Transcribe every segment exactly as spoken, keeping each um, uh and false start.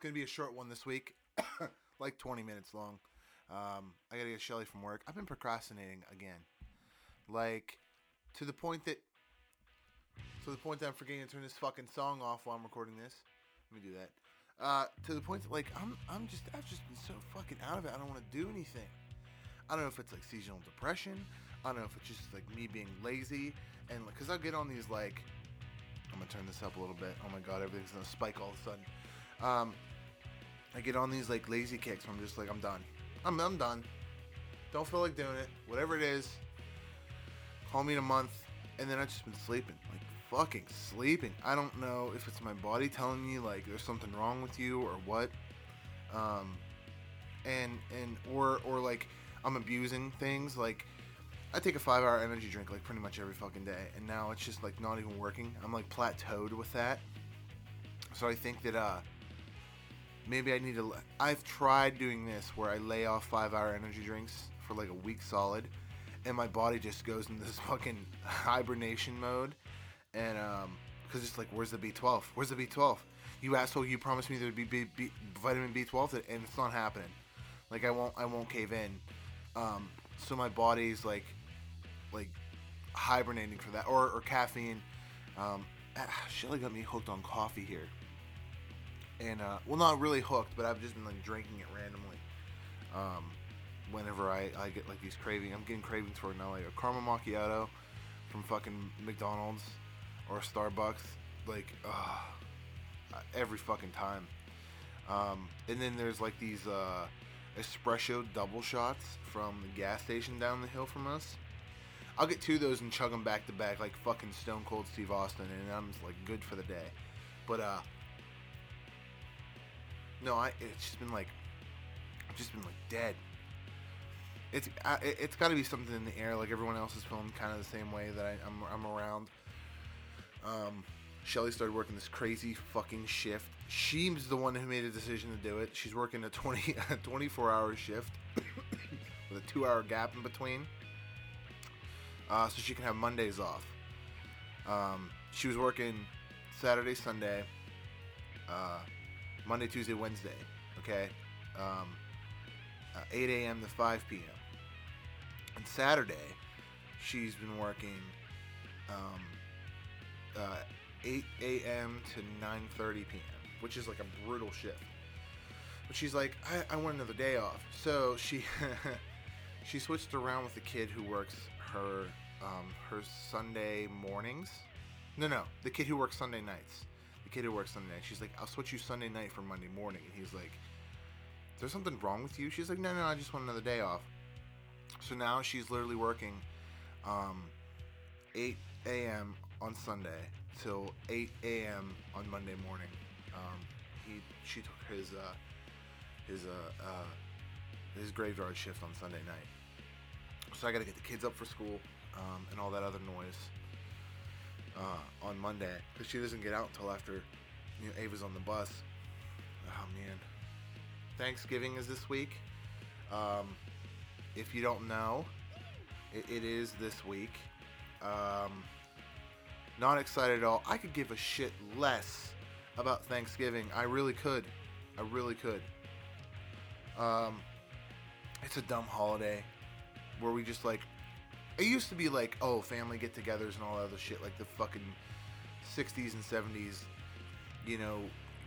It's going to be a short one this week, like twenty minutes long. Um, I got to get Shelly from work. I've been procrastinating again. Like, to the point that, to the point that I'm forgetting to turn this fucking song off while I'm recording this. Let me do that. Uh, to the point that, like, I'm, I'm just, I've just been so fucking out of it. I don't want to do anything. I don't know if it's, like, seasonal depression. I don't know if it's just, like, me being lazy. And, like, because I'll get on these, like, I'm going to turn this up a little bit. Oh, my God, everything's going to spike all of a sudden. Um, I get on these, like, lazy kicks where I'm just like, I'm done. I'm, I'm done. Don't feel like doing it. Whatever it is, call me in a month. And then I've just been sleeping. Like, fucking sleeping. I don't know if it's my body telling me, like, there's something wrong with you or what. Um, and, and, or, or, like, I'm abusing things. Like, I take a five-hour energy drink, like, pretty much every fucking day. And now it's just, like, not even working. I'm, like, plateaued with that. So I think that, uh, maybe I need to, I've tried doing this where I lay off five-hour energy drinks for, like, a week solid. And my body just goes into this fucking hibernation mode. And, um, because it's like, where's the B twelve? Where's the B twelve? You asshole, you promised me there would be B- B- vitamin B twelve, and it's not happening. Like, I won't, I won't cave in. Um, so my body's, like, like, hibernating for that. Or, or caffeine. Um, ah, Shelly got me hooked on coffee here. And, uh, well, not really hooked, but I've just been, like, drinking it randomly. Um, whenever I, I get, like, these cravings. I'm getting cravings for it now, like a caramel macchiato from fucking McDonald's or Starbucks. Like, uh, every fucking time. Um, and then there's, like, these, uh, espresso double shots from the gas station down the hill from us. I'll get two of those and chug them back to back like fucking Stone Cold Steve Austin, and I'm just, like, good for the day. But, uh, no, I, it's just been like, I've just been like dead. It's, I, it's gotta be something in the air. Like, everyone else is feeling kind of the same way that I, I'm, I'm around. Um, Shelly started working this crazy fucking shift. She's the one who made a decision to do it. She's working a twenty, a twenty-four hour shift with a two hour gap in between. Uh, so she can have Mondays off. Um, she was working Saturday, Sunday, uh, Monday, Tuesday, Wednesday, okay? Um, uh, eight a.m. to five p.m. And Saturday, she's been working um, uh, eight a.m. to nine thirty p.m., which is, like, a brutal shift. But she's like, I, I want another day off. So she she switched around with the kid who works her um, her Sunday mornings. No, no, the kid who works Sunday nights. The kid who works Sunday night. She's like, I'll switch you Sunday night for Monday morning. And he's like, is there something wrong with you? She's like, no, no, I just want another day off. So now she's literally working um, eight a.m. on Sunday till eight a.m. on Monday morning. Um, he she took his uh, his uh, uh, his graveyard shift on Sunday night. So I got to get the kids up for school um, and all that other noise uh, on Monday, because she doesn't get out until after, you know, Ava's on the bus. Oh man, Thanksgiving is this week. Um, if you don't know, it, it is this week. Um, not excited at all. I could give a shit less about Thanksgiving. I really could. I really could. Um, it's a dumb holiday where we just, like, it used to be like, oh, family get-togethers and all that other shit, like the fucking sixties and seventies, you know,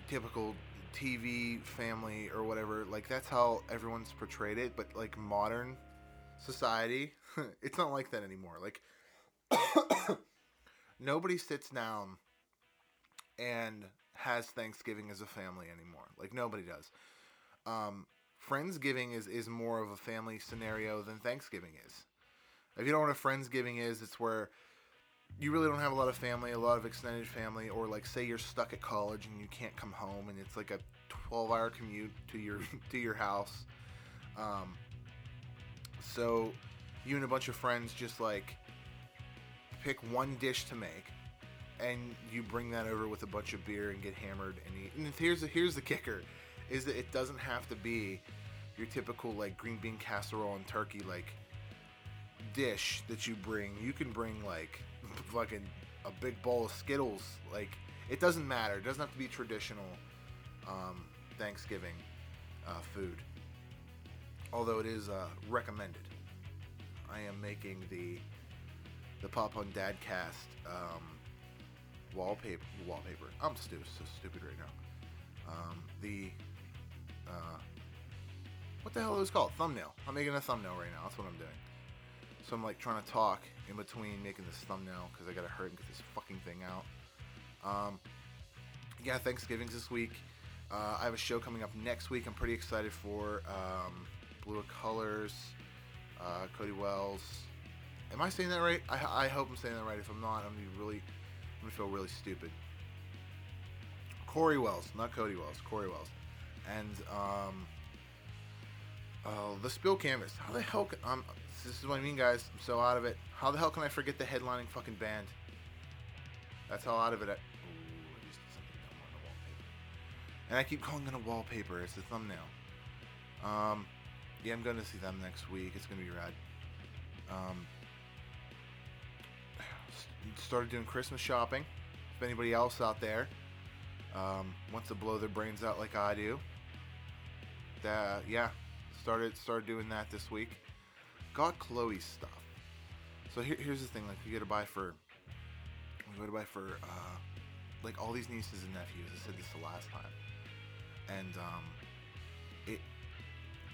typical T V family or whatever. Like, that's how everyone's portrayed it. But, like, modern society, it's not like that anymore. Like, nobody sits down and has Thanksgiving as a family anymore. Like, nobody does. Um, Friendsgiving is, is more of a family scenario than Thanksgiving is. If you don't know what a Friendsgiving is, it's where you really don't have a lot of family, a lot of extended family, or, like, say you're stuck at college and you can't come home, and it's like a twelve-hour commute to your to your house. Um, so you and a bunch of friends just, like, pick one dish to make, and you bring that over with a bunch of beer and get hammered and eat. And here's the, here's the kicker, is that it doesn't have to be your typical, like, green bean casserole and turkey, like, dish that you bring. You can bring, like, fucking a big bowl of Skittles. Like, it doesn't matter. It doesn't have to be traditional. Um, Thanksgiving uh, food. Although it is uh, recommended. I am making the the Pop Punk Dadcast um, wallpaper. Wallpaper. I'm stupid, so stupid right now. Um, the uh, what the hell is it called? Thumbnail. I'm making a thumbnail right now. That's what I'm doing. So I'm like trying to talk in between making this thumbnail because I gotta hurry and get this fucking thing out. Um, yeah, Thanksgiving's this week. Uh, I have a show coming up next week. I'm pretty excited for um, Blue of Colors, uh, Corey Wells. Am I saying that right? I, I hope I'm saying that right. If I'm not, I'm gonna be really, I'm gonna feel really stupid. Corey Wells, not Corey Wells. Corey Wells, and um, uh, The Spill Canvas. How the hell? Can, um, this is what I mean, guys. I'm so out of it. How the hell can I forget the headlining fucking band? That's how out of it. I, ooh, I just did something dumb on the wallpaper. And I keep calling it a wallpaper. It's a thumbnail. Um, yeah, I'm going to see them next week. It's going to be rad. Um, started doing Christmas shopping. If anybody else out there um, wants to blow their brains out like I do, that yeah, started started doing that this week. Got Chloe's stuff. So here, here's the thing: like you get to buy for. We go to buy for, uh, like, all these nieces and nephews. I said this the last time. And, um, it,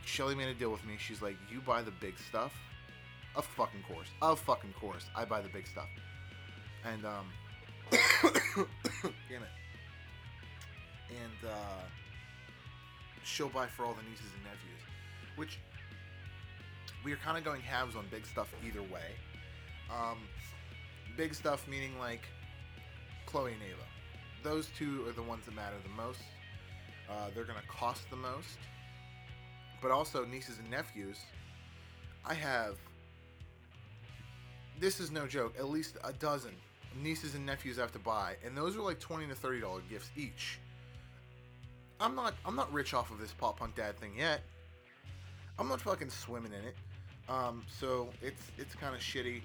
Shelly made a deal with me. She's like, you buy the big stuff? Of fucking course. Of fucking course. I buy the big stuff. And, um, damn it. And, uh, she'll buy for all the nieces and nephews. Which, we are kind of going halves on big stuff either way. Um... Big stuff meaning like Chloe and Ava. Those two are the ones that matter the most. Uh, they're going to cost the most. But also nieces and nephews. I have, this is no joke, at least a dozen nieces and nephews I have to buy. And those are like twenty to thirty dollars gifts each. I'm not I'm not rich off of this Pop Punk Dad thing yet. I'm not fucking swimming in it. Um, so it's it's kind of shitty.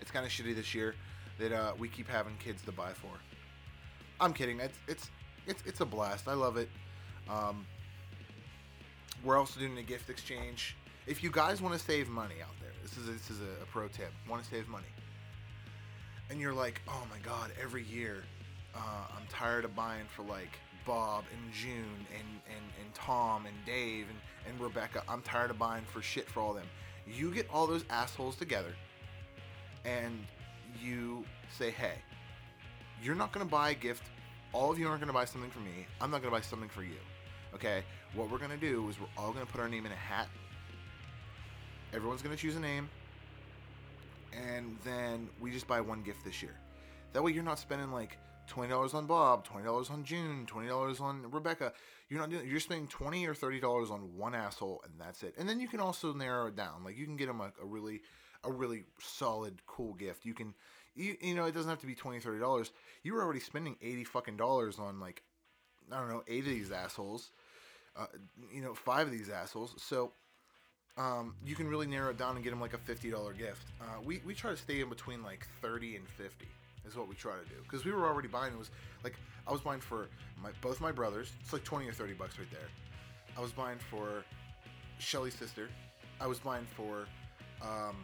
It's kind of shitty this year that uh, we keep having kids to buy for. I'm kidding. It's it's it's it's a blast. I love it. Um, we're also doing a gift exchange. If you guys want to save money out there, this is a, this is a, a pro tip. Want to save money, and you're like, oh my god, every year uh, I'm tired of buying for like Bob and June and and, and Tom and Dave and, and Rebecca. I'm tired of buying for shit for all them. You get all those assholes together. And you say, hey, you're not going to buy a gift. All of you aren't going to buy something for me. I'm not going to buy something for you. Okay? What we're going to do is we're all going to put our name in a hat. Everyone's going to choose a name. And then we just buy one gift this year. That way you're not spending like twenty dollars on Bob, twenty dollars on June, twenty dollars on Rebecca. You're not doing, you're spending twenty or thirty dollars on one asshole and that's it. And then you can also narrow it down. Like you can get them a, a really... a really solid, cool gift. You can, you, you know, it doesn't have to be twenty dollars, thirty dollars. You were already spending eighty fucking dollars on like, I don't know, eight of these assholes, uh, you know, five of these assholes. So, um, you can really narrow it down and get them like a fifty dollars gift. Uh, we, we try to stay in between like thirty and fifty is what we try to do. Cause we were already buying, it was like, I was buying for my, both my brothers. It's like twenty or thirty bucks right there. I was buying for Shelly's sister. I was buying for, um,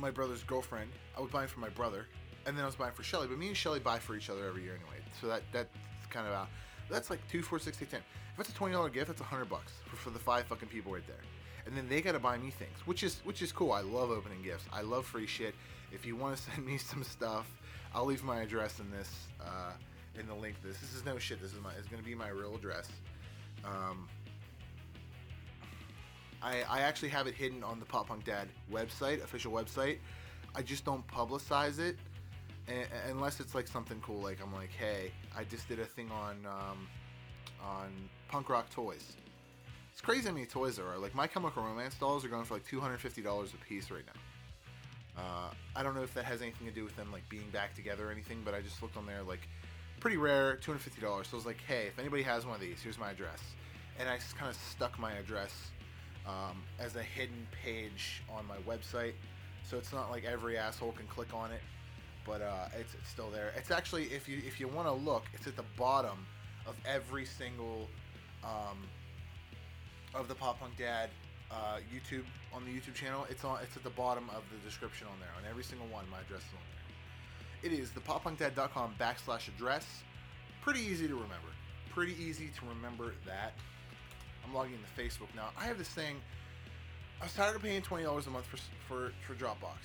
my brother's girlfriend. I was buying for my brother, and then I was buying for Shelly. But me and Shelly buy for each other every year anyway. So that that's kind of out. That's like two, four, six, eight, ten. If that's a twenty dollar gift, that's a hundred bucks for, for the five fucking people right there. And then they gotta buy me things, which is which is cool. I love opening gifts. I love free shit. If you want to send me some stuff, I'll leave my address in this uh, in the link. To this this is no shit. This is my it's gonna be my real address. Um, I, I actually have it hidden on the Pop Punk Dad website, official website. I just don't publicize it, and, unless it's like something cool. Like I'm like, hey, I just did a thing on um, on punk rock toys. It's crazy how many toys there are. Like My Chemical Romance dolls are going for like two hundred fifty dollars a piece right now. Uh, I don't know if that has anything to do with them like being back together or anything, but I just looked on there like pretty rare, two hundred fifty dollars. So I was like, hey, if anybody has one of these, here's my address, and I just kind of stuck my address. Um, as a hidden page on my website, so it's not like every asshole can click on it. but uh, it's, it's still there. It's actually, if you if you want to look, it's at the bottom of every single um, of the Pop Punk Dad uh, YouTube on the YouTube channel. It's on. It's at the bottom of the description on there. On every single one, my address is on there. It is thepopunkdad.com backslash address. Pretty easy to remember. Pretty easy to remember that. I'm logging into Facebook now. I have this thing. I was tired of paying twenty dollars a month for for, for Dropbox.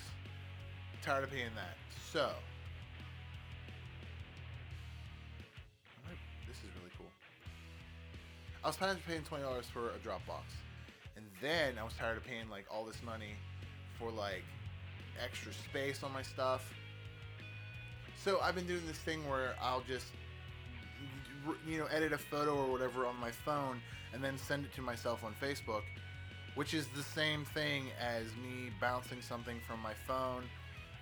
Tired of paying that. So, this is really cool. I was tired of paying twenty dollars for a Dropbox. And then I was tired of paying like all this money for like extra space on my stuff. So I've been doing this thing where I'll just, you know, edit a photo or whatever on my phone and then send it to myself on Facebook, which is the same thing as me bouncing something from my phone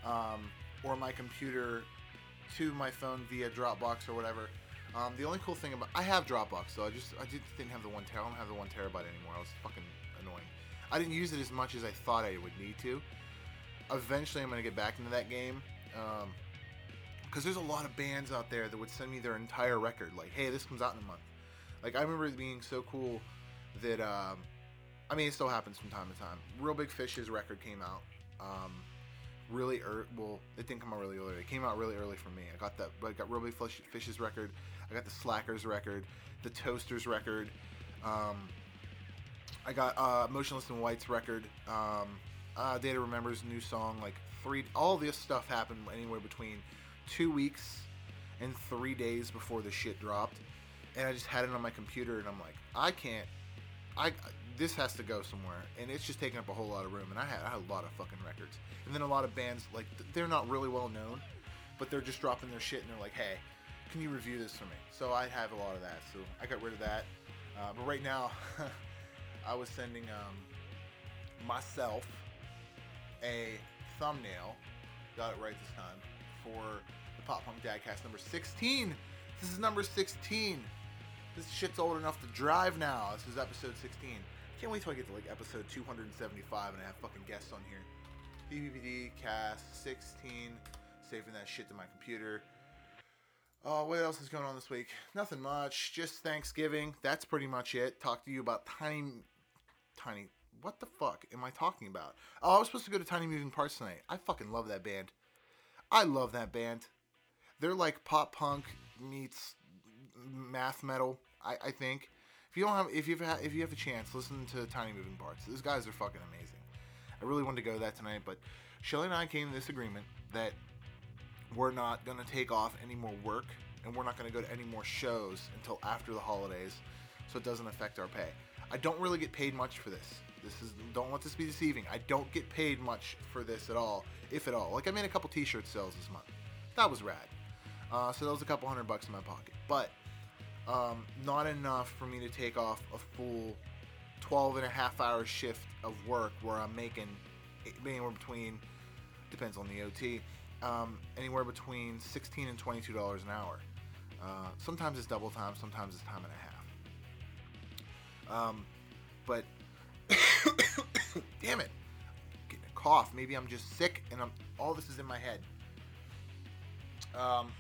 um, or my computer to my phone via Dropbox or whatever. Um, the only cool thing about... I have Dropbox, though. I just I just didn't have the one terabyte. I don't have the one terabyte anymore. It was fucking annoying. I didn't use it as much as I thought I would need to. Eventually, I'm going to get back into that game. Um, because there's a lot of bands out there that would send me their entire record. Like, hey, this comes out in a month. Like, I remember it being so cool that... Um, I mean, it still happens from time to time. Real Big Fish's record came out um, really early. Well, it didn't come out really early. It came out really early for me. I got that, but I got Real Big Fish's record. I got the Slackers record, the Toasters record. Um, I got uh, Motionless in White's record. Um, uh, Data Remembers new song. Like three. All this stuff happened anywhere between two weeks and three days before the shit dropped, and I just had it on my computer, and I'm like, I can't. I, this has to go somewhere, and it's just taking up a whole lot of room, and I had, I had a lot of fucking records, and then a lot of bands, like, they're not really well known, but they're just dropping their shit, and they're like, hey, can you review this for me? So I have a lot of that, so I got rid of that, uh, but right now, I was sending um, myself a thumbnail, got it right this time, for the Pop Punk Dadcast number sixteen. This is number sixteen. This shit's old enough to drive now. This is episode sixteen. Can't wait till I get to like episode two hundred seventy-five and I have fucking guests on here. D B D cast sixteen. Saving that shit to my computer. Oh, what else is going on this week? Nothing much. Just Thanksgiving. That's pretty much it. Talk to you about Tiny... Tiny... What the fuck am I talking about? Oh, I was supposed to go to Tiny Moving Parts tonight. I fucking love that band. I love that band. They're like pop punk meets... math metal, I, I think. If you don't have, if you've had, if you have a chance, listen to Tiny Moving Parts. Those guys are fucking amazing. I really wanted to go to that tonight, but Shelly and I came to this agreement that we're not gonna take off any more work, and we're not gonna go to any more shows until after the holidays, so it doesn't affect our pay. I don't really get paid much for this. This is don't let this be deceiving. I don't get paid much for this at all, if at all. Like I made a couple T-shirt sales this month. That was rad. Uh, so that was a couple hundred bucks in my pocket, but. Um, not enough for me to take off a full twelve and a half hour shift of work where I'm making anywhere between, depends on the O T, um, anywhere between sixteen and twenty-two dollars an hour. Uh, sometimes it's double time, sometimes it's time and a half. Um, but, damn it, I'm getting a cough. Maybe I'm just sick and I'm, all this is in my head. Um...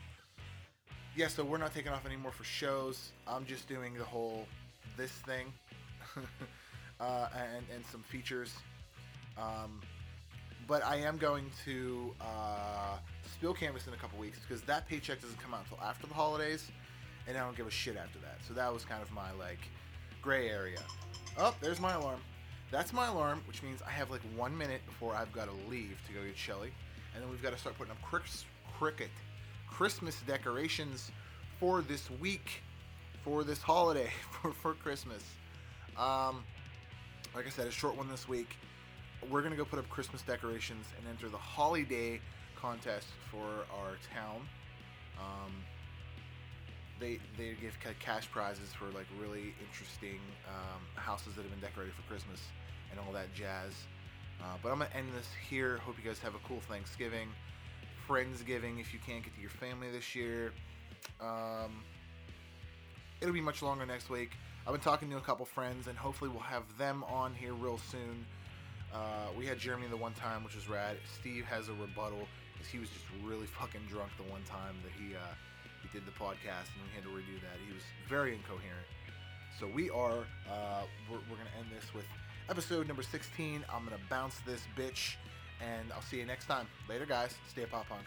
Yeah, so we're not taking off anymore for shows. I'm just doing the whole this thing uh, and, and some features. Um, but I am going to uh, Spill Canvas in a couple weeks because that paycheck doesn't come out until after the holidays, and I don't give a shit after that. So that was kind of my, like, gray area. Oh, there's my alarm. That's my alarm, which means I have, like, one minute before I've got to leave to go get Shelly. And then we've got to start putting up cric- cricket. Christmas decorations for this week, for this holiday, for, for Christmas. Um, like I said, a short one this week. We're going to go put up Christmas decorations and enter the holiday contest for our town. Um, they they give cash prizes for like really interesting um, houses that have been decorated for Christmas and all that jazz. Uh, but I'm going to end this here. Hope you guys have a cool Thanksgiving. Friendsgiving if you can't get to your family this year. Um, it'll be much longer next week. I've been talking to a couple friends, and hopefully we'll have them on here real soon. Uh, we had Jeremy the one time, which was rad. Steve has a rebuttal. because he was just really fucking drunk the one time that he uh, he did the podcast, and we had to redo that. He was very incoherent. So we are, uh, we're, we're going to end this with episode number sixteen. I'm going to bounce this bitch, and I'll see you next time. Later, guys. Stay Pop Punk.